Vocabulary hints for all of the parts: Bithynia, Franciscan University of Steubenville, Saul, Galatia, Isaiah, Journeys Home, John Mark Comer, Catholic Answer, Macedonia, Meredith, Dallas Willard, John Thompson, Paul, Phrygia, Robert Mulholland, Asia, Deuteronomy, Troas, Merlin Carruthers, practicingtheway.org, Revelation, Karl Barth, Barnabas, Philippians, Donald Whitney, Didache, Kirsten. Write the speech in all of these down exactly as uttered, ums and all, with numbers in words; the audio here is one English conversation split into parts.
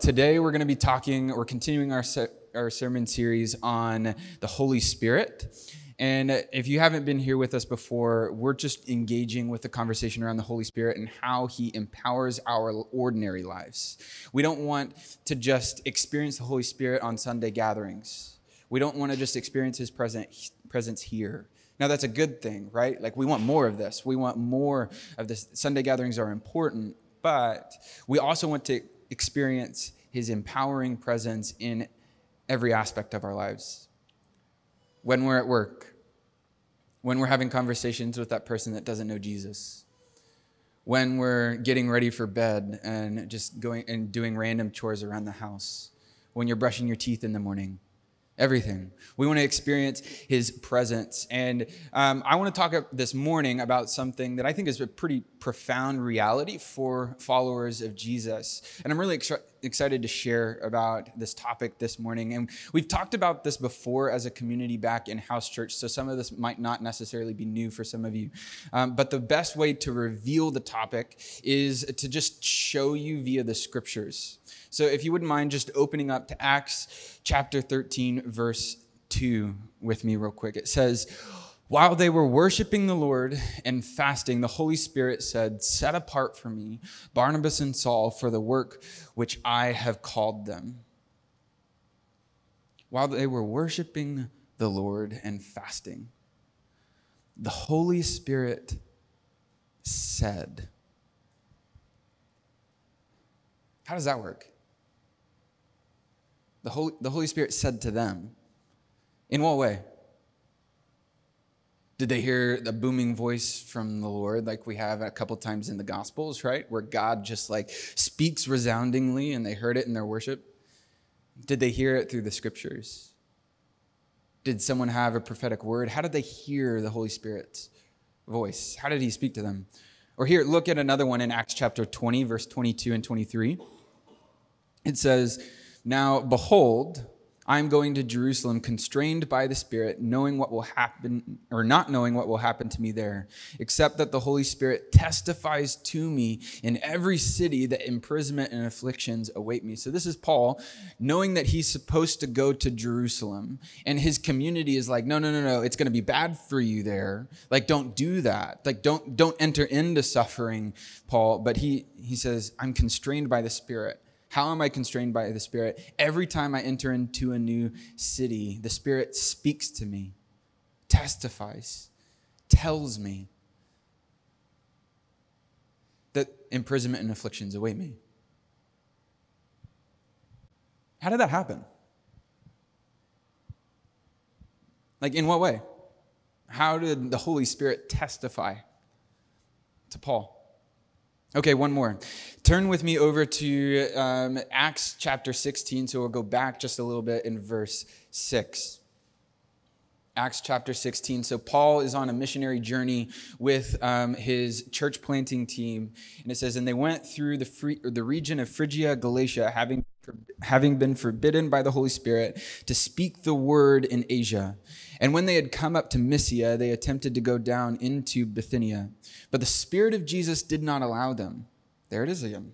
Today we're going to be talking, or continuing our se- our sermon series on the Holy Spirit. And if you haven't been here with us before, we're just engaging with the conversation around the Holy Spirit and how he empowers our ordinary lives. We don't want to just experience the Holy Spirit on Sunday gatherings. We don't want to just experience his presence presence here. Now, that's a good thing, right? Like, we want more of this. We want more of this. Sunday gatherings are important, but we also want to experience his empowering presence in every aspect of our lives. When we're at work, when we're having conversations with that person that doesn't know Jesus, when we're getting ready for bed and just going and doing random chores around the house, when you're brushing your teeth in the morning, everything. We want to experience his presence. And um, I want to talk this morning about something that I think is a pretty profound reality for followers of Jesus. And I'm really ex- excited to share about this topic this morning. And we've talked about this before as a community back in house church, so some of this might not necessarily be new for some of you. Um, but the best way to reveal the topic is to just show you via the scriptures. So if you wouldn't mind just opening up to Acts chapter thirteen, verse two with me real quick. It says, "While they were worshiping the Lord and fasting, the Holy Spirit said, 'Set apart for me Barnabas and Saul for the work which I have called them.'" While they were worshiping the Lord and fasting, the Holy Spirit said. How does that work? The Holy, the Holy Spirit said to them. In what way? Did they hear the booming voice from the Lord like we have a couple times in the Gospels, right? Where God just like speaks resoundingly and they heard it in their worship. Did they hear it through the scriptures? Did someone have a prophetic word? How did they hear the Holy Spirit's voice? How did he speak to them? Or here, look at another one in Acts chapter twenty, verse twenty-two and twenty-three. It says, "Now, behold, I am going to Jerusalem, constrained by the Spirit, knowing what will happen, or not knowing what will happen to me there, except that the Holy Spirit testifies to me in every city that imprisonment and afflictions await me." So this is Paul, knowing that he's supposed to go to Jerusalem, and his community is like, no, no, no, no, it's going to be bad for you there. Like, don't do that. Like, don't don't enter into suffering, Paul. But he he says, I'm constrained by the Spirit. How am I constrained by the Spirit? Every time I enter into a new city, the Spirit speaks to me, testifies, tells me that imprisonment and afflictions await me. How did that happen? Like, in what way? How did the Holy Spirit testify to Paul? Okay, one more. Turn with me over to um, Acts chapter sixteen, so we'll go back just a little bit in verse six. Acts chapter sixteen. So Paul is on a missionary journey with um, his church planting team, and it says, "And they went through the free, or the region of Phrygia, Galatia, having having been forbidden by the Holy Spirit to speak the word in Asia. And when they had come up to Mysia, they attempted to go down into Bithynia. But the Spirit of Jesus did not allow them." There it is again.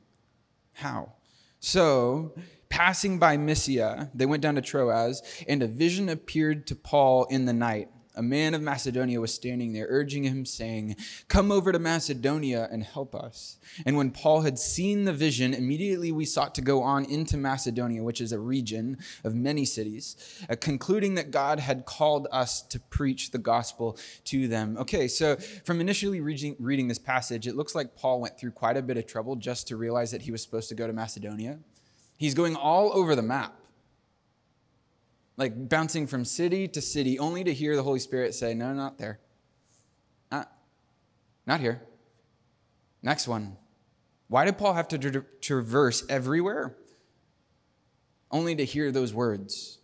How? "So, passing by Mysia, they went down to Troas, and a vision appeared to Paul in the night. A man of Macedonia was standing there, urging him, saying, 'Come over to Macedonia and help us.' And when Paul had seen the vision, immediately we sought to go on into Macedonia, which is a region of many cities, uh, concluding that God had called us to preach the gospel to them." Okay, so from initially reading, reading this passage, it looks like Paul went through quite a bit of trouble just to realize that he was supposed to go to Macedonia. He's going all over the map, like bouncing from city to city, only to hear the Holy Spirit say, no, not there. Not, not here. Next one. Why did Paul have to tra- traverse everywhere? Only to hear those words.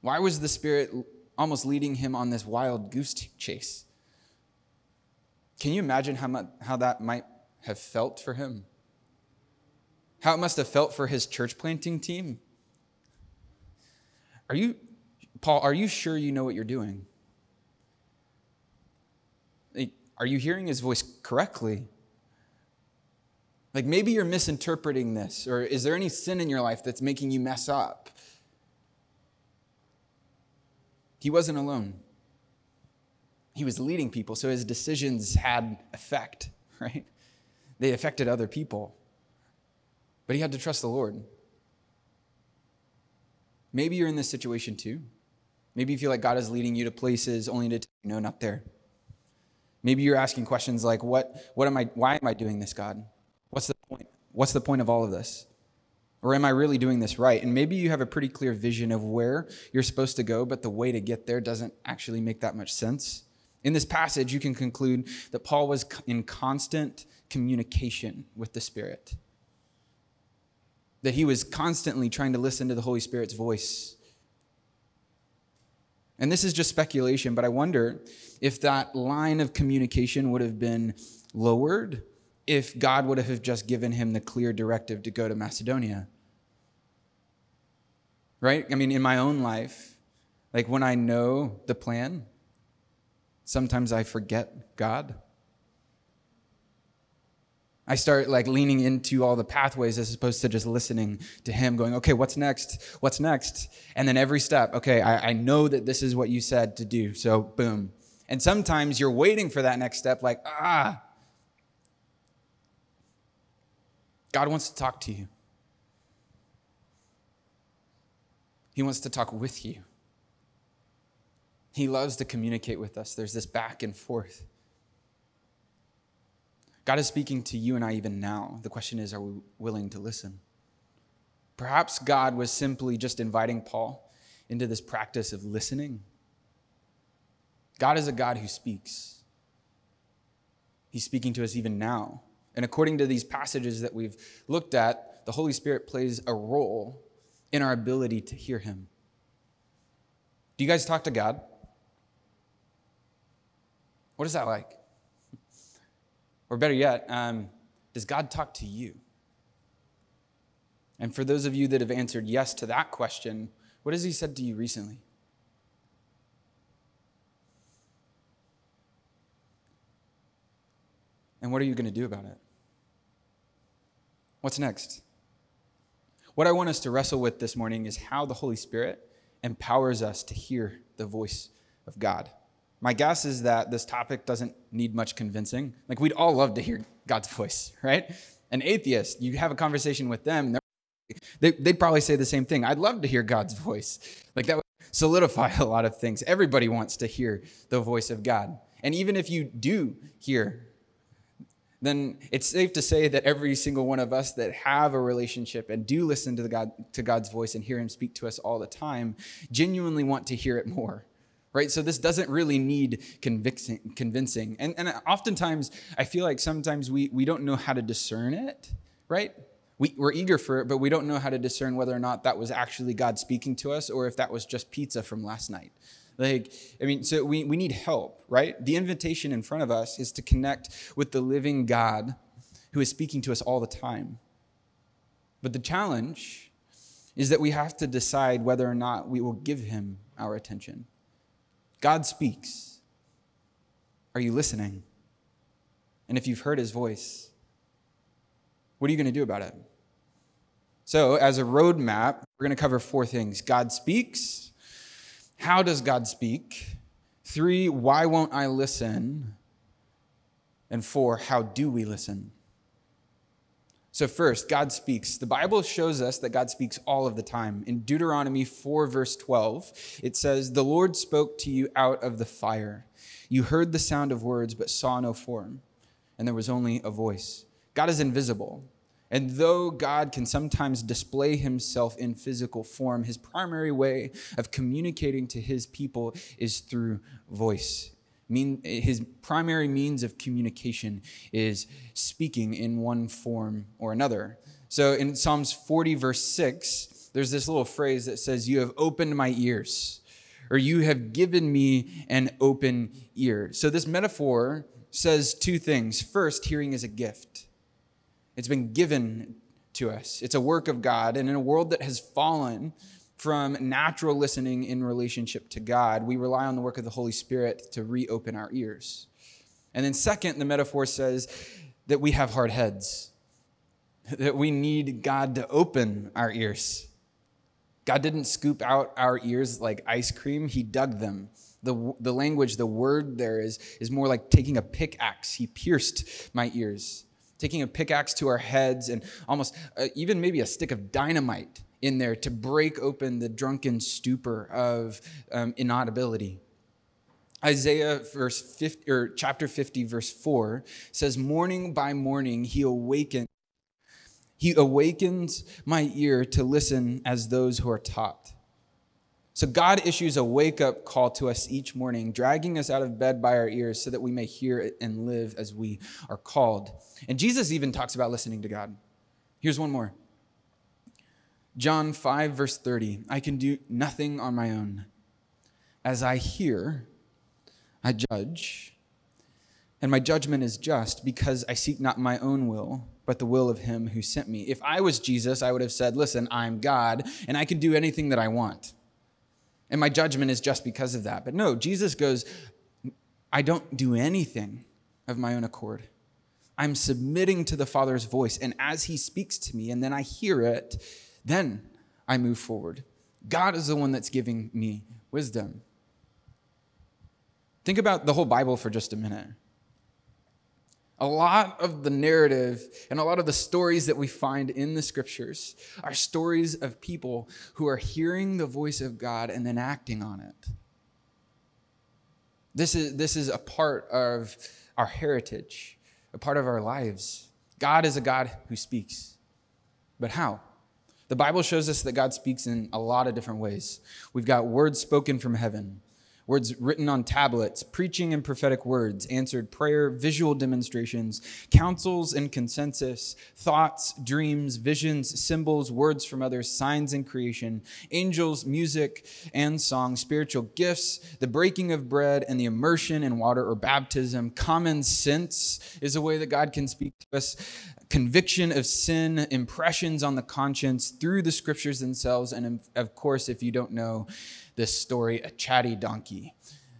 Why was the Spirit almost leading him on this wild goose chase? Can you imagine how much, how that might have felt for him? How it must have felt for his church planting team? Are you, Paul, are you sure you know what you're doing? Are you hearing his voice correctly? Like maybe you're misinterpreting this, or is there any sin in your life that's making you mess up? He wasn't alone. He was leading people, so his decisions had effect, right? They affected other people. But he had to trust the Lord. Maybe you're in this situation too. Maybe you feel like God is leading you to places only to tell you, no, not there. Maybe you're asking questions like, "What? What am I? Why am I doing this, God? What's the point? What's the point of all of this? Or am I really doing this right?" And maybe you have a pretty clear vision of where you're supposed to go, but the way to get there doesn't actually make that much sense. In this passage, you can conclude that Paul was in constant communication with the Spirit, that he was constantly trying to listen to the Holy Spirit's voice. And this is just speculation, but I wonder if that line of communication would have been lowered if God would have just given him the clear directive to go to Macedonia. Right? I mean, in my own life, like when I know the plan, sometimes I forget God. I start like leaning into all the pathways as opposed to just listening to him going, okay, what's next? What's next? And then every step, okay, I, I know that this is what you said to do. So boom. And sometimes you're waiting for that next step like, ah. God wants to talk to you. He wants to talk with you. He loves to communicate with us. There's this back and forth. God is speaking to you and I even now. The question is, are we willing to listen? Perhaps God was simply just inviting Paul into this practice of listening. God is a God who speaks. He's speaking to us even now. And according to these passages that we've looked at, the Holy Spirit plays a role in our ability to hear him. Do you guys talk to God? What is that like? Or better yet, um, does God talk to you? And for those of you that have answered yes to that question, what has he said to you recently? And what are you going to do about it? What's next? What I want us to wrestle with this morning is how the Holy Spirit empowers us to hear the voice of God. My guess is that this topic doesn't need much convincing. Like, we'd all love to hear God's voice, right? An atheist, you have a conversation with them, they'd probably say the same thing. I'd love to hear God's voice. Like, that would solidify a lot of things. Everybody wants to hear the voice of God. And even if you do hear, then it's safe to say that every single one of us that have a relationship and do listen to, the God, to God's voice and hear him speak to us all the time genuinely want to hear it more. Right? So this doesn't really need convincing. convincing. And, and oftentimes, I feel like sometimes we, we don't know how to discern it, right? We, we're eager for it, but we don't know how to discern whether or not that was actually God speaking to us or if that was just pizza from last night. Like, I mean, so we, we need help, right? The invitation in front of us is to connect with the living God who is speaking to us all the time. But the challenge is that we have to decide whether or not we will give him our attention. God speaks. Are you listening? And if you've heard his voice, what are you going to do about it? So as a roadmap, we're going to cover four things. God speaks. How does God speak? Three, why won't I listen? And four, how do we listen? So first, God speaks. The Bible shows us that God speaks all of the time. In Deuteronomy four, verse twelve, it says, "The Lord spoke to you out of the fire. You heard the sound of words, but saw no form, and there was only a voice." God is invisible. And though God can sometimes display himself in physical form, his primary way of communicating to his people is through voice. Mean, his primary means of communication is speaking in one form or another. So in Psalms forty, verse six, there's this little phrase that says, "You have opened my ears," or "You have given me an open ear." So this metaphor says two things. First, hearing is a gift. It's been given to us. It's a work of God. And in a world that has fallen from natural listening in relationship to God, we rely on the work of the Holy Spirit to reopen our ears. And then second, the metaphor says that we have hard heads. that we need God to open our ears. God didn't scoop out our ears like ice cream. He dug them. The, the language, the word there is, is more like taking a pickaxe. He pierced my ears. Taking a pickaxe to our heads and almost uh, even maybe a stick of dynamite in there to break open the drunken stupor of um, inaudibility. Isaiah verse fifty, or chapter fifty, verse four says, morning by morning he awakened. He awakens my ear to listen as those who are taught. So God issues a wake-up call to us each morning, dragging us out of bed by our ears so that we may hear it and live as we are called. And Jesus even talks about listening to God. Here's one more. John five, verse thirty, I can do nothing on my own. As I hear, I judge, and my judgment is just because I seek not my own will, but the will of him who sent me. If I was Jesus, I would have said, listen, I'm God, and I can do anything that I want. And my judgment is just because of that. But no, Jesus goes, I don't do anything of my own accord. I'm submitting to the Father's voice. And as he speaks to me and then I hear it, then I move forward. God is the one that's giving me wisdom. Think about the whole Bible for just a minute. A lot of the narrative and a lot of the stories that we find in the scriptures are stories of people who are hearing the voice of God and then acting on it. This is, this is a part of our heritage, a part of our lives. God is a God who speaks. But how? The Bible shows us that God speaks in a lot of different ways. We've got words spoken from heaven. Words written on tablets, preaching and prophetic words, answered prayer, visual demonstrations, counsels and consensus, thoughts, dreams, visions, symbols, words from others, signs in creation, angels, music and song, spiritual gifts, the breaking of bread and the immersion in water or baptism. Common sense is a way that God can speak to us. Conviction of sin, impressions on the conscience through the scriptures themselves. And of course, if you don't know this story, a chatty donkey.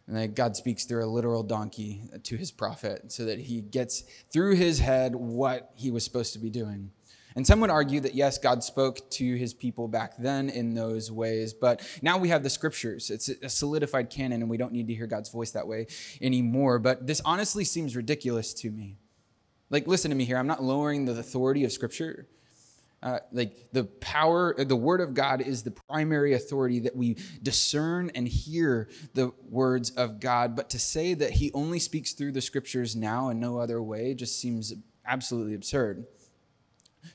And that God speaks through a literal donkey to his prophet so that he gets through his head what he was supposed to be doing. And some would argue that, yes, God spoke to his people back then in those ways, but now we have the scriptures. It's a solidified canon, and we don't need to hear God's voice that way anymore. But this honestly seems ridiculous to me. Like, listen to me here. I'm not lowering the authority of Scripture. Uh, like, the power, the Word of God is the primary authority that we discern and hear the words of God. But to say that He only speaks through the Scriptures now and no other way just seems absolutely absurd.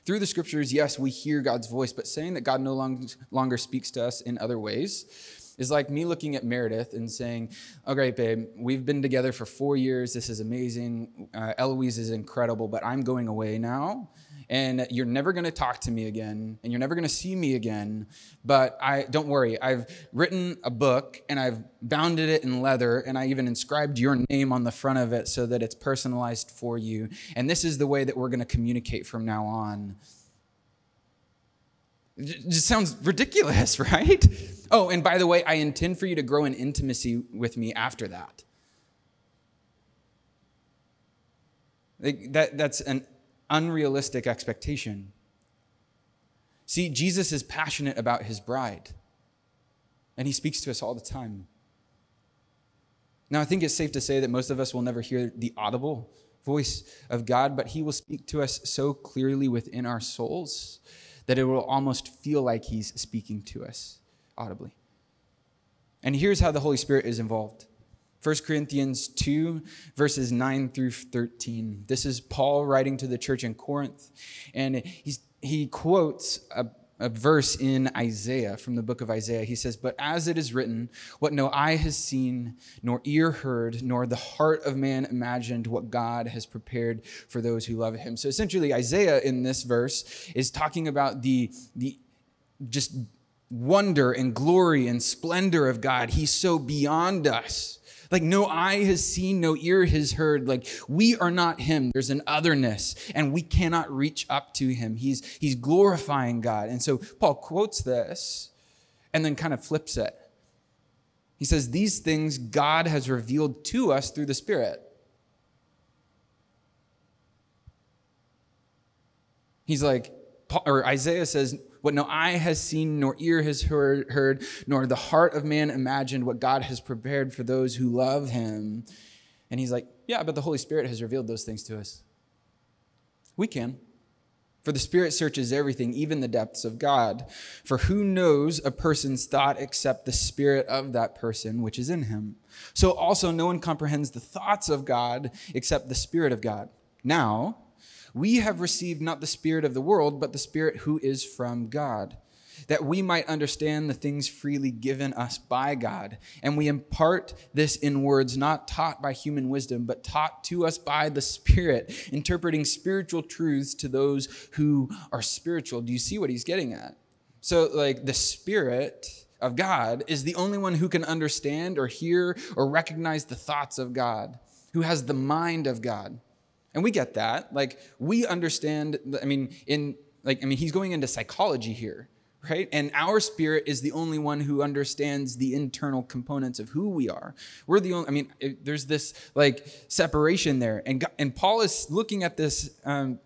Through the Scriptures, yes, we hear God's voice, but saying that God no long, longer speaks to us in other ways is like me looking at Meredith and saying, okay, babe, we've been together for four years. This is amazing. Uh, Eloise is incredible, but I'm going away now. And you're never going to talk to me again. And you're never going to see me again. But I don't worry. I've written a book, and I've bounded it in leather. And I even inscribed your name on the front of it so that it's personalized for you. And this is the way that we're going to communicate from now on. It just sounds ridiculous, right? Oh, and by the way, I intend for you to grow in intimacy with me after that. Like that that's an unrealistic expectation. See, Jesus is passionate about his bride, and he speaks to us all the time. Now, I think it's safe to say that most of us will never hear the audible voice of God, but he will speak to us so clearly within our souls that it will almost feel like he's speaking to us audibly. And here's how the Holy Spirit is involved. First Corinthians two, verses nine through thirteen. This is Paul writing to the church in Corinth, and he's, he quotes a, a verse in Isaiah, from the book of Isaiah. He says, "But as it is written, what no eye has seen, nor ear heard, nor the heart of man imagined, what God has prepared for those who love him." So essentially, Isaiah in this verse is talking about the, the just wonder and glory and splendor of God. He's so beyond us. Like no eye has seen, no ear has heard. Like we are not him. There's an otherness, and we cannot reach up to him. He's, he's glorifying God. And so Paul quotes this and then kind of flips it. He says, these things God has revealed to us through the Spirit. He's like, or Isaiah says, what no eye has seen, nor ear has heard, heard, nor the heart of man imagined what God has prepared for those who love him. And he's like, yeah, but the Holy Spirit has revealed those things to us. We can. For the Spirit searches everything, even the depths of God. For who knows a person's thought except the spirit of that person which is in him? So also no one comprehends the thoughts of God except the Spirit of God. Now, we have received not the spirit of the world, but the Spirit who is from God, that we might understand the things freely given us by God. And we impart this in words not taught by human wisdom, but taught to us by the Spirit, interpreting spiritual truths to those who are spiritual. Do you see what he's getting at? So, like, the Spirit of God is the only one who can understand or hear or recognize the thoughts of God, who has the mind of God. And we get that. Like, we understand, I mean, in, like, I mean, he's going into psychology here. Right? And our spirit is the only one who understands the internal components of who we are. We're the only, I mean, it, there's this like separation there. And God, and Paul is looking at this um,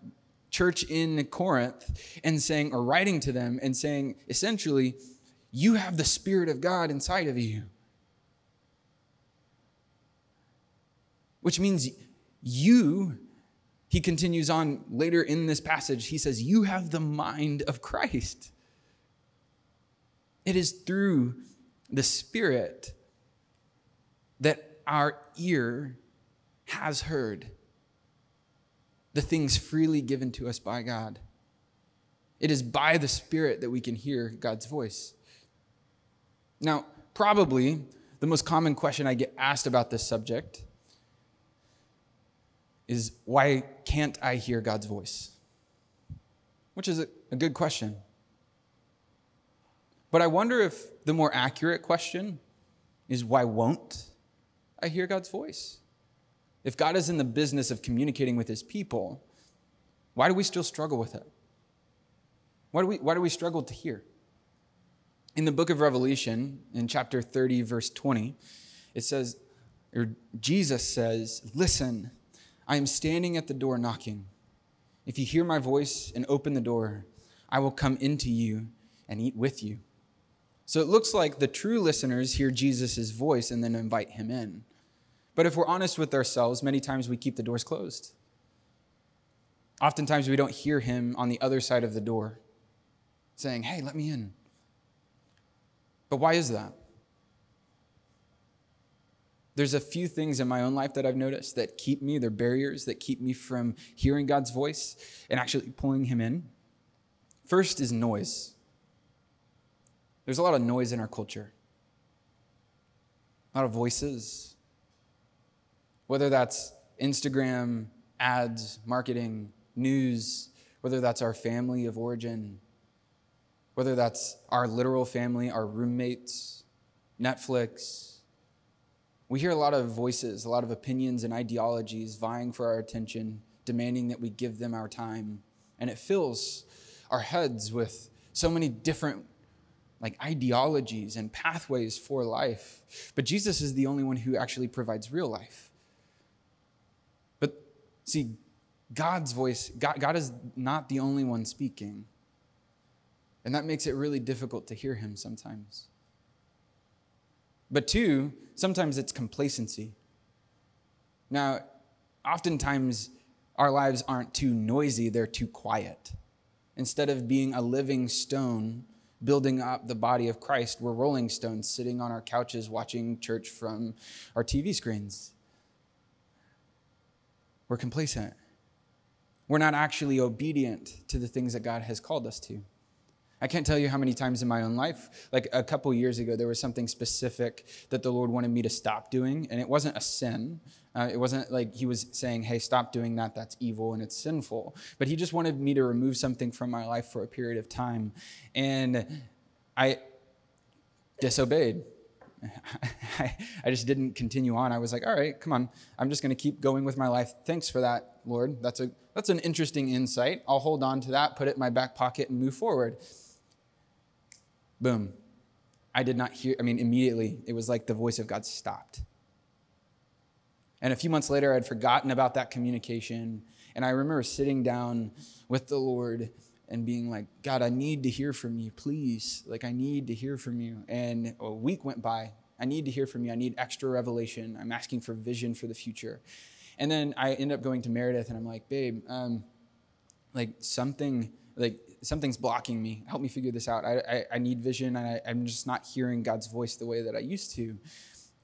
church in Corinth and saying, or writing to them and saying, essentially, you have the Spirit of God inside of you. Which means you, he continues on later in this passage, he says, you have the mind of Christ. It is through the Spirit that our ear has heard the things freely given to us by God. It is by the Spirit that we can hear God's voice. Now, probably the most common question I get asked about this subject is, why can't I hear God's voice? Which is a good question. But I wonder if the more accurate question is, why won't I hear God's voice? If God is in the business of communicating with his people, why do we still struggle with it? Why do we, why do we struggle to hear? In the book of Revelation, in chapter thirty, verse twenty, it says, or Jesus says, listen, I am standing at the door knocking. If you hear my voice and open the door, I will come into you and eat with you. So it looks like the true listeners hear Jesus' voice and then invite him in. But if we're honest with ourselves, many times we keep the doors closed. Oftentimes we don't hear him on the other side of the door saying, hey, let me in. But why is that? There's a few things in my own life that I've noticed that keep me, they're barriers that keep me from hearing God's voice and actually pulling him in. First is noise. There's a lot of noise in our culture, a lot of voices, whether that's Instagram, ads, marketing, news, whether that's our family of origin, whether that's our literal family, our roommates, Netflix. We hear a lot of voices, a lot of opinions and ideologies vying for our attention, demanding that we give them our time. And it fills our heads with so many different like ideologies and pathways for life. But Jesus is the only one who actually provides real life. But see, God's voice, God, God is not the only one speaking. And that makes it really difficult to hear him sometimes. But two, sometimes it's complacency. Now, oftentimes our lives aren't too noisy, they're too quiet. Instead of being a living stone building up the body of Christ, we're rolling stones sitting on our couches watching church from our T V screens. We're complacent. We're not actually obedient to the things that God has called us to. I can't tell you how many times in my own life, like a couple years ago, there was something specific that the Lord wanted me to stop doing, and it wasn't a sin. Uh, it wasn't like he was saying, hey, stop doing that, that's evil and it's sinful. But he just wanted me to remove something from my life for a period of time. And I disobeyed. I, I just didn't continue on. I was like, all right, come on. I'm just going to keep going with my life. Thanks for that, Lord. That's a that's an interesting insight. I'll hold on to that, put it in my back pocket and move forward. Boom. I did not hear, I mean, immediately, it was like the voice of God stopped. And a few months later, I'd forgotten about that communication, And I remember sitting down with the Lord and being like, God, I need to hear from you, please. Like, I need to hear from you. And a week went by. I need to hear from you. I need extra revelation. I'm asking for vision for the future. And then I end up going to Meredith, and I'm like, babe, um, like something, like something's blocking me. Help me figure this out. I I, I need vision, and I, I'm just not hearing God's voice the way that I used to.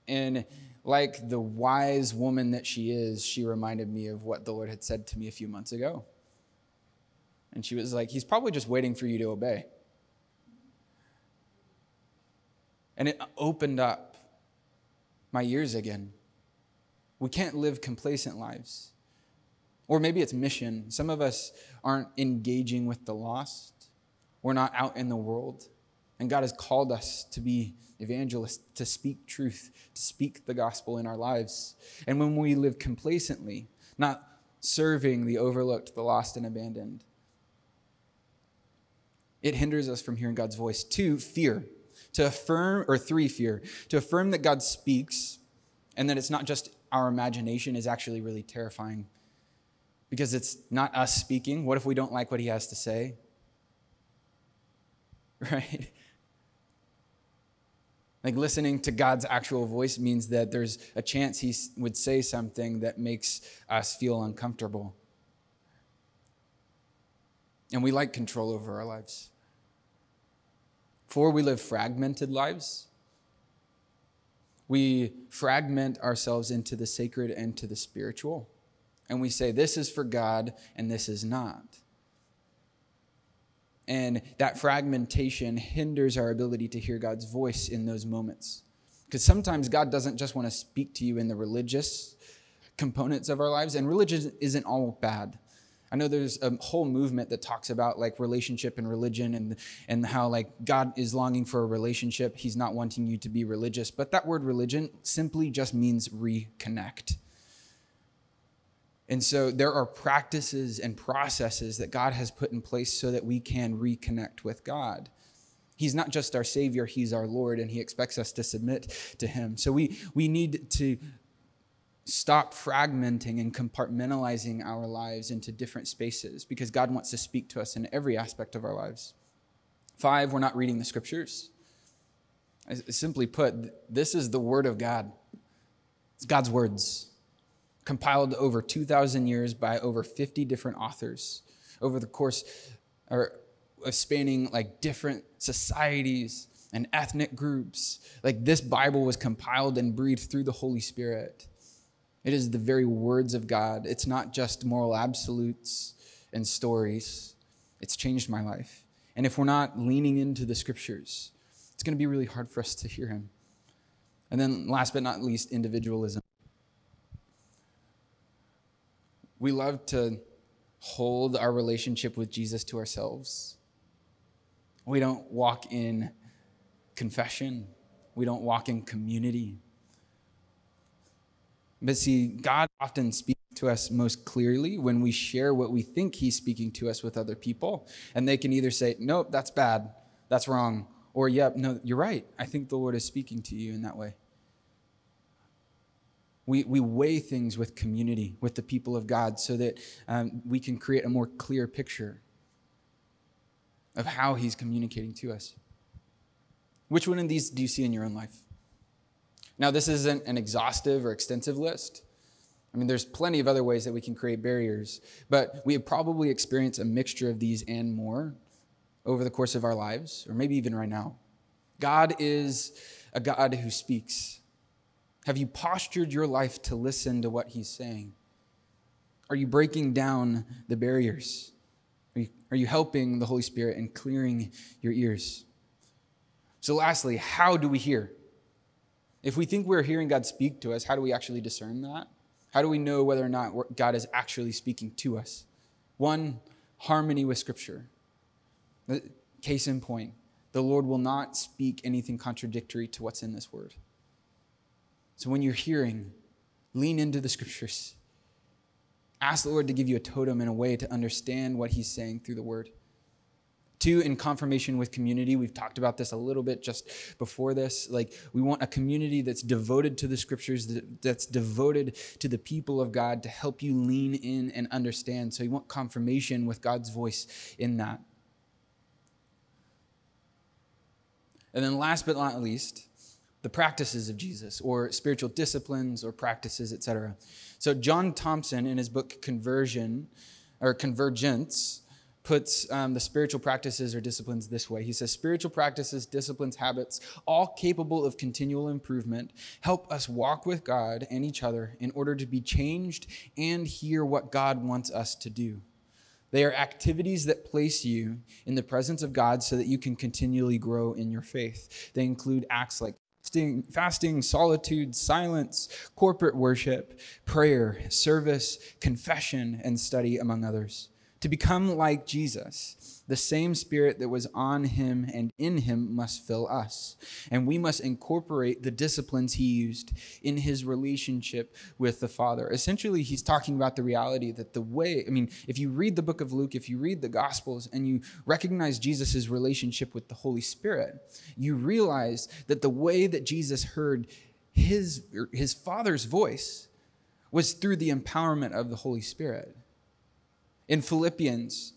And like the wise woman that she is, she reminded me of what the Lord had said to me a few months ago. And she was like, he's probably just waiting for you to obey. And it opened up my ears again. We can't live complacent lives. Or maybe it's mission. Some of us aren't engaging with the lost. We're not out in the world. And God has called us to be evangelists, to speak truth, to speak the gospel in our lives. And when we live complacently, not serving the overlooked, the lost, and abandoned, it hinders us from hearing God's voice. Two, fear. To affirm, or three, fear. To affirm that God speaks and that it's not just our imagination is actually really terrifying, because it's not us speaking. What if we don't like what he has to say? Right? Like, listening to God's actual voice means that there's a chance he would say something that makes us feel uncomfortable. And we like control over our lives. Four, we live fragmented lives. We fragment ourselves into the sacred and to the spiritual. And we say, this is for God and this is not. And that fragmentation hinders our ability to hear God's voice in those moments. Because sometimes God doesn't just want to speak to you in the religious components of our lives. And religion isn't all bad. I know there's a whole movement that talks about like relationship and religion, and and how like God is longing for a relationship. He's not wanting you to be religious. But that word religion simply just means reconnect. And so there are practices and processes that God has put in place so that we can reconnect with God. He's not just our Savior, he's our Lord, and he expects us to submit to him. So we we need to stop fragmenting and compartmentalizing our lives into different spaces, because God wants to speak to us in every aspect of our lives. Five, we're not reading the scriptures. Simply put, this is the word of God. It's God's words, compiled over two thousand years by over fifty different authors over the course or spanning like different societies and ethnic groups. Like, this Bible was compiled and breathed through the Holy Spirit. It is the very words of God. It's not just moral absolutes and stories. It's changed my life. And if we're not leaning into the scriptures, it's going to be really hard for us to hear him. And then last but not least, individualism. We love to hold our relationship with Jesus to ourselves. We don't walk in confession. We don't walk in community. But see, God often speaks to us most clearly when we share what we think he's speaking to us with other people. And they can either say, nope, that's bad, that's wrong, or yep, no, you're right, I think the Lord is speaking to you in that way. We we weigh things with community, with the people of God, so that um, we can create a more clear picture of how he's communicating to us. Which one of these do you see in your own life? Now, this isn't an exhaustive or extensive list. I mean, there's plenty of other ways that we can create barriers, but we have probably experienced a mixture of these and more over the course of our lives, or maybe even right now. God is a God who speaks. Have you postured your life to listen to what he's saying? Are you breaking down the barriers? Are you, are you helping the Holy Spirit and clearing your ears? So lastly, how do we hear? If we think we're hearing God speak to us, how do we actually discern that? How do we know whether or not God is actually speaking to us? One, harmony with Scripture. Case in point, the Lord will not speak anything contradictory to what's in this word. So when you're hearing, lean into the Scriptures. Ask the Lord to give you a totem and a way to understand what he's saying through the word. Two, in confirmation with community. We've talked about this a little bit just before this. Like, we want a community that's devoted to the scriptures, that's devoted to the people of God to help you lean in and understand. So you want confirmation with God's voice in that. And then last but not least, the practices of Jesus, or spiritual disciplines or practices, et cetera. So John Thompson, in his book Conversion or Convergence, puts um, the spiritual practices or disciplines this way. He says, spiritual practices, disciplines, habits, all capable of continual improvement, help us walk with God and each other in order to be changed and hear what God wants us to do. They are activities that place you in the presence of God so that you can continually grow in your faith. They include acts like fasting, fasting, solitude, silence, corporate worship, prayer, service, confession, and study, among others. To become like Jesus, the same Spirit that was on him and in him must fill us. And we must incorporate the disciplines he used in his relationship with the Father. Essentially, he's talking about the reality that the way, I mean, if you read the book of Luke, if you read the Gospels, and you recognize Jesus' relationship with the Holy Spirit, you realize that the way that Jesus heard his, his Father's voice was through the empowerment of the Holy Spirit. In Philippians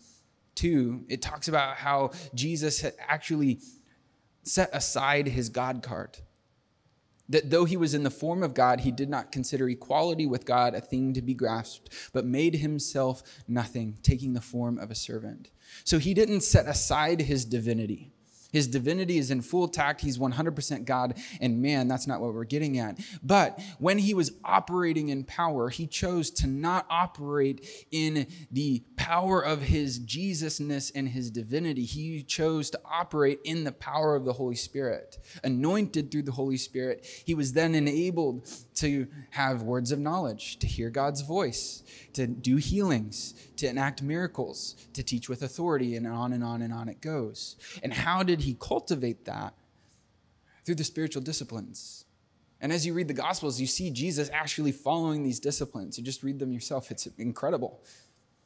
two, it talks about how Jesus had actually set aside his God card. That though he was in the form of God, he did not consider equality with God a thing to be grasped, but made himself nothing, taking the form of a servant. So he didn't set aside his divinity. His divinity is in full tact. He's one hundred percent God and man. That's not what we're getting at. But when he was operating in power, he chose to not operate in the power of his Jesusness and his divinity. He chose to operate in the power of the Holy Spirit. Anointed through the Holy Spirit, he was then enabled to have words of knowledge, to hear God's voice, to do healings, to enact miracles, to teach with authority, and on and on and on it goes. And how did he cultivate that? Through the spiritual disciplines. And as you read the Gospels, you see Jesus actually following these disciplines. You just read them yourself. It's incredible.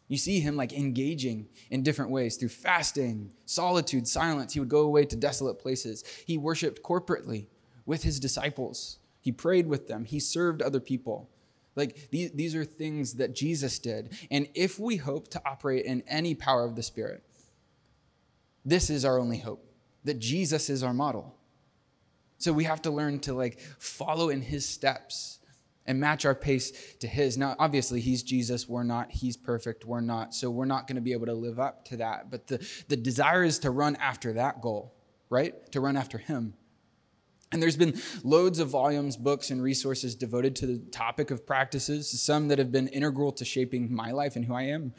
You see him like engaging in different ways through fasting, solitude, silence. He would go away to desolate places. He worshiped corporately with his disciples. He prayed with them. He served other people. Like, these, these are things that Jesus did. And if we hope to operate in any power of the Spirit, this is our only hope, that Jesus is our model. So we have to learn to, like, follow in his steps and match our pace to his. Now, obviously, he's Jesus. We're not. He's perfect. We're not. So we're not going to be able to live up to that. But the, the desire is to run after that goal, right? To run after him. And there's been loads of volumes, books, and resources devoted to the topic of practices, some that have been integral to shaping my life and who I am.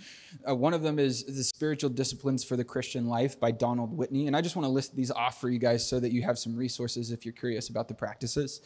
Uh, one of them is The Spiritual Disciplines for the Christian Life by Donald Whitney. And I just want to list these off for you guys so that you have some resources if you're curious about the practices.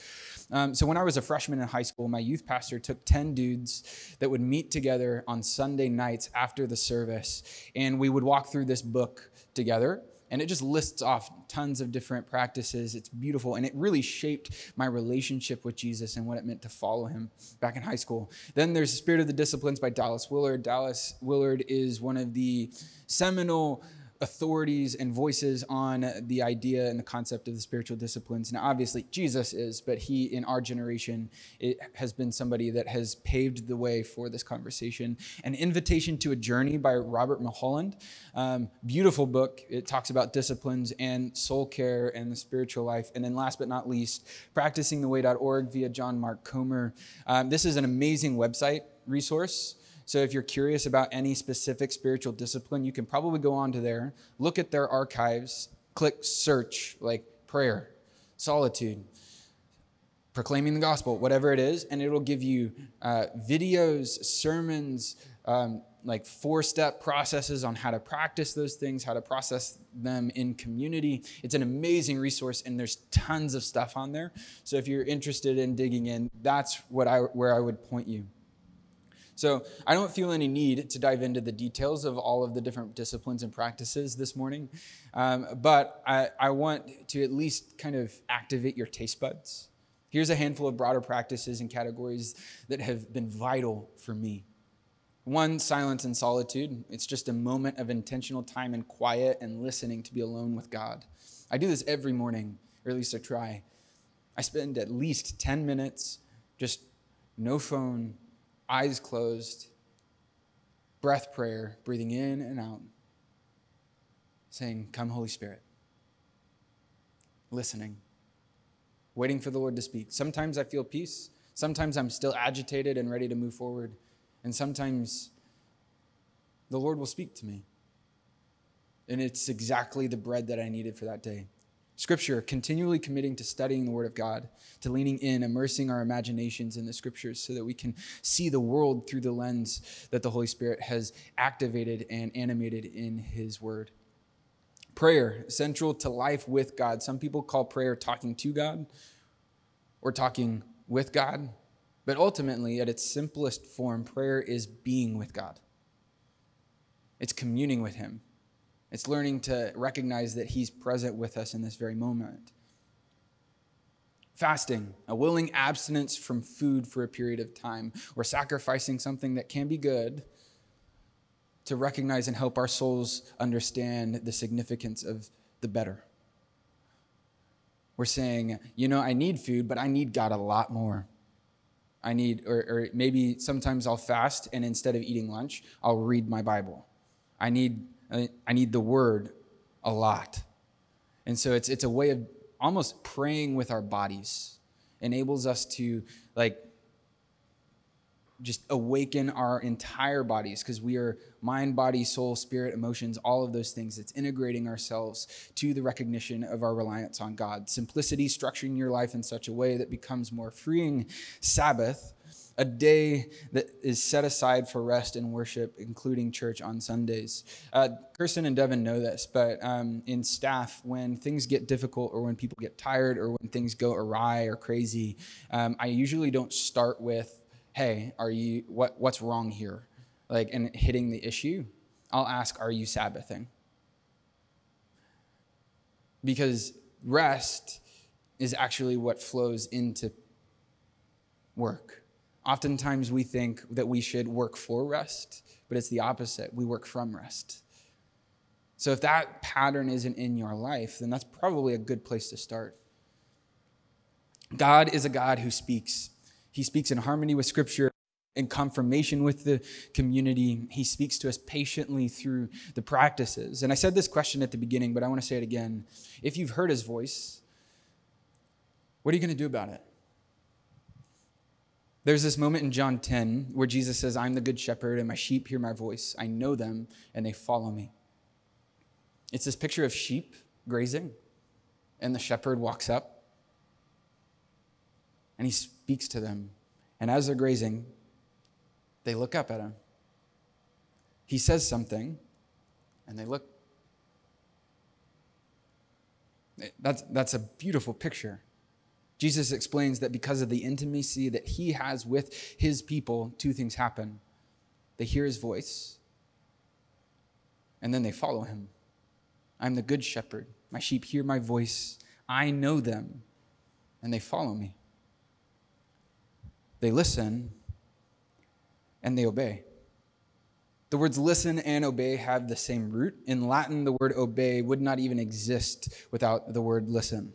Um, so when I was a freshman in high school, my youth pastor took ten dudes that would meet together on Sunday nights after the service. And we would walk through this book together. And it just lists off tons of different practices. It's beautiful. And it really shaped my relationship with Jesus and what it meant to follow him back in high school. Then there's The Spirit of the Disciplines by Dallas Willard. Dallas Willard is one of the seminal authorities and voices on the idea and the concept of the spiritual disciplines. Now, obviously, Jesus is, but he, in our generation, it has been somebody that has paved the way for this conversation. An Invitation to a Journey by Robert Mulholland. Um, beautiful book. It talks about disciplines and soul care and the spiritual life. And then last but not least, practicing the way dot org via John Mark Comer. Um, this is an amazing website resource. So if you're curious about any specific spiritual discipline, you can probably go onto there, look at their archives, click search, like prayer, solitude, proclaiming the gospel, whatever it is, and it'll give you uh, videos, sermons, um, like four-step processes on how to practice those things, how to process them in community. It's an amazing resource, and there's tons of stuff on there. So if you're interested in digging in, that's what I where I would point you. So I don't feel any need to dive into the details of all of the different disciplines and practices this morning, um, but I, I want to at least kind of activate your taste buds. Here's a handful of broader practices and categories that have been vital for me. One, silence and solitude. It's just a moment of intentional time and quiet and listening to be alone with God. I do this every morning, or at least I try. I spend at least ten minutes, just no phone, eyes closed, breath prayer, breathing in and out, saying, "Come, Holy Spirit." Listening, waiting for the Lord to speak. Sometimes I feel peace. Sometimes I'm still agitated and ready to move forward. And sometimes the Lord will speak to me. And it's exactly the bread that I needed for that day. Scripture, continually committing to studying the Word of God, to leaning in, immersing our imaginations in the Scriptures so that we can see the world through the lens that the Holy Spirit has activated and animated in His Word. Prayer, central to life with God. Some people call prayer talking to God or talking with God, but ultimately, at its simplest form, prayer is being with God. It's communing with Him. It's learning to recognize that He's present with us in this very moment. Fasting, a willing abstinence from food for a period of time, or sacrificing something that can be good to recognize and help our souls understand the significance of the better. We're saying, you know, I need food, but I need God a lot more. I need, or, or maybe sometimes I'll fast, and instead of eating lunch, I'll read my Bible. I need I need the word a lot. And so it's it's a way of almost praying with our bodies. Enables us to like just awaken our entire bodies, because we are mind, body, soul, spirit, emotions, all of those things. It's integrating ourselves to the recognition of our reliance on God. Simplicity, structuring your life in such a way that becomes more freeing. Sabbath, a day that is set aside for rest and worship, including church on Sundays. Uh, Kirsten and Devin know this, but um, in staff, when things get difficult or when people get tired or when things go awry or crazy, um, I usually don't start with, hey, are you what? what's wrong here? Like, and hitting the issue. I'll ask, are you Sabbathing? Because rest is actually what flows into work. Oftentimes we think that we should work for rest, but it's the opposite. We work from rest. So if that pattern isn't in your life, then that's probably a good place to start. God is a God who speaks. He speaks in harmony with Scripture, in confirmation with the community. He speaks to us patiently through the practices. And I said this question at the beginning, but I want to say it again. If you've heard His voice, what are you going to do about it? There's this moment in John ten where Jesus says, I'm the good shepherd, and my sheep hear my voice. I know them, and they follow me. It's this picture of sheep grazing, and the shepherd walks up, and he speaks to them. And as they're grazing, they look up at him. He says something, and they look. That's, that's a beautiful picture. Jesus explains that because of the intimacy that He has with His people, two things happen. They hear His voice, and then they follow Him. I'm the good shepherd. My sheep hear my voice. I know them, and they follow me. They listen, and they obey. The words listen and obey have the same root. In Latin, the word obey would not even exist without the word listen.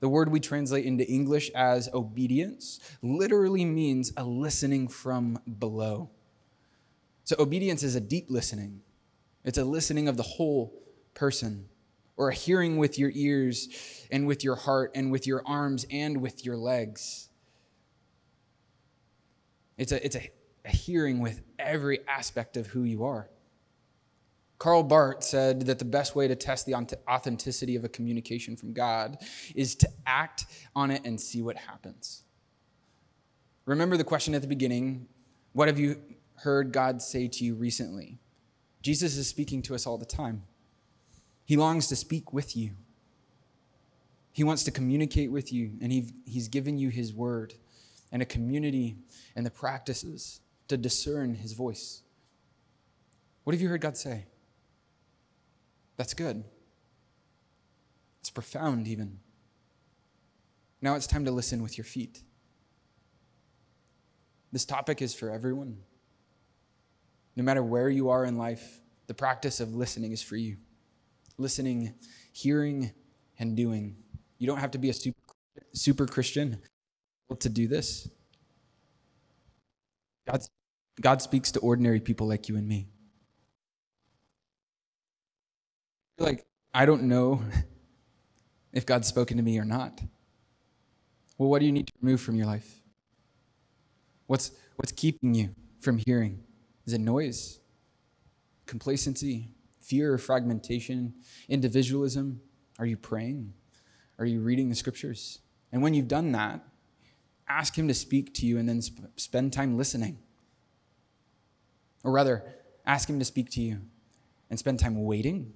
The word we translate into English as obedience literally means a listening from below. So obedience is a deep listening. It's a listening of the whole person, or a hearing with your ears and with your heart and with your arms and with your legs. It's a, it's a, a hearing with every aspect of who you are. Karl Barth said that the best way to test the authenticity of a communication from God is to act on it and see what happens. Remember the question at the beginning, what have you heard God say to you recently? Jesus is speaking to us all the time. He longs to speak with you. He wants to communicate with you, and he, he's given you His word and a community and the practices to discern His voice. What have you heard God say? That's good. It's profound even. Now it's time to listen with your feet. This topic is for everyone. No matter where you are in life, the practice of listening is for you. Listening, hearing, and doing. You don't have to be a super, super Christian to do this. God, God speaks to ordinary people like you and me. You're like, I don't know if God's spoken to me or not. Well, what do you need to remove from your life? What's what's keeping you from hearing? Is it noise, complacency, fear, fragmentation, individualism? Are you praying? Are you reading the scriptures? And when you've done that, ask him to speak to you and then sp- spend time listening. Or rather, ask him to speak to you and spend time waiting.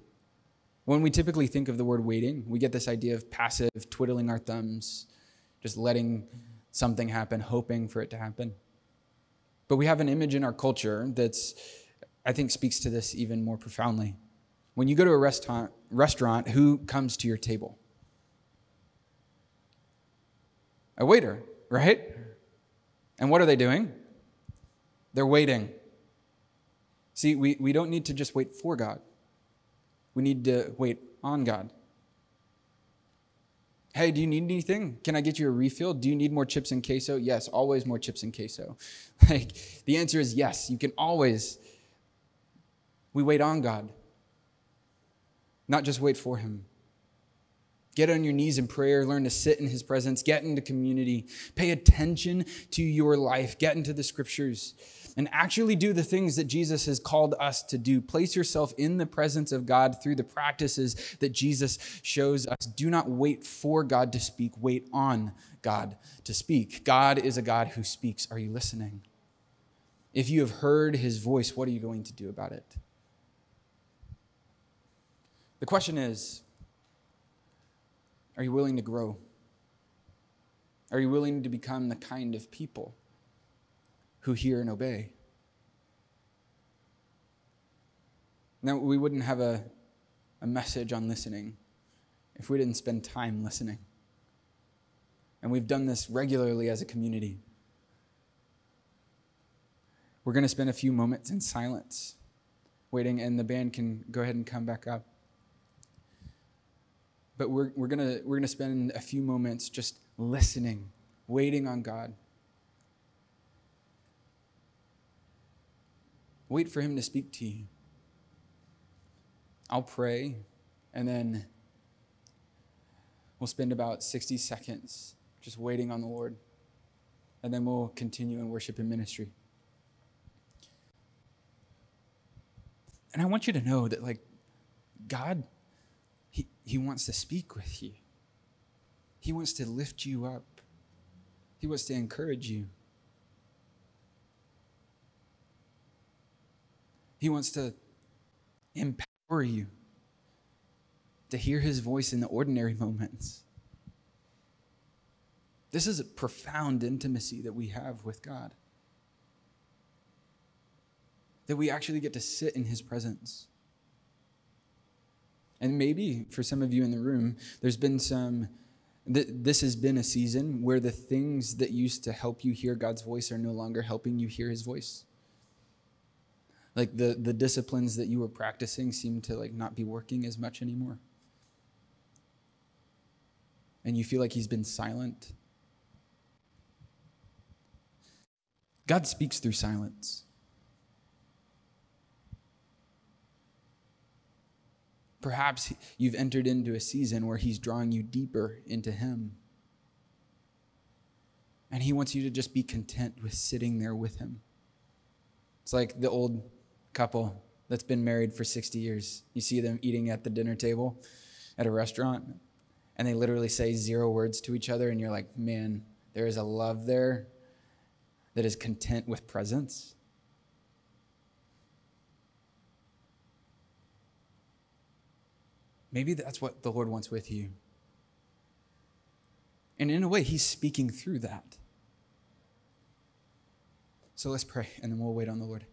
When we typically think of the word waiting, we get this idea of passive, twiddling our thumbs, just letting something happen, hoping for it to happen. But we have an image in our culture that's, I think, speaks to this even more profoundly. When you go to a restaurant, restaurant, who comes to your table? A waiter, right? And what are they doing? They're waiting. See, we, we don't need to just wait for God. We need to wait on God. Hey, do you need anything? Can I get you a refill? Do you need more chips and queso? Yes, always more chips and queso. Like, the answer is yes. You can always. We wait on God, not just wait for him. Get on your knees in prayer. Learn to sit in his presence. Get into community. Pay attention to your life. Get into the scriptures. And actually do the things that Jesus has called us to do. Place yourself in the presence of God through the practices that Jesus shows us. Do not wait for God to speak. Wait on God to speak. God is a God who speaks. Are you listening? If you have heard his voice, what are you going to do about it? The question is, are you willing to grow? Are you willing to become the kind of people who hear and obey? Now, we wouldn't have a, a message on listening if we didn't spend time listening. And we've done this regularly as a community. We're going to spend a few moments in silence, waiting, and the band can go ahead and come back up. But we're we're gonna we're gonna spend a few moments just listening, waiting on God. Wait for him to speak to you. I'll pray, and then we'll spend about sixty seconds just waiting on the Lord. And then we'll continue in worship and ministry. And I want you to know that, like, God, He, he wants to speak with you. He wants to lift you up. He wants to encourage you. He wants to empower you to hear his voice in the ordinary moments. This is a profound intimacy that we have with God, that we actually get to sit in his presence. And maybe for some of you in the room, there's been some, th- this has been a season where the things that used to help you hear God's voice are no longer helping you hear his voice. Like the, the disciplines that you were practicing seem to like not be working as much anymore. And you feel like he's been silent. God speaks through silence. Perhaps you've entered into a season where he's drawing you deeper into him. And he wants you to just be content with sitting there with him. It's like the old couple that's been married for sixty years. You see them eating at the dinner table at a restaurant, and they literally say zero words to each other, and you're like, man, there is a love there that is content with presence. Maybe that's what the Lord wants with you. And in a way, he's speaking through that. So let's pray, and then we'll wait on the Lord.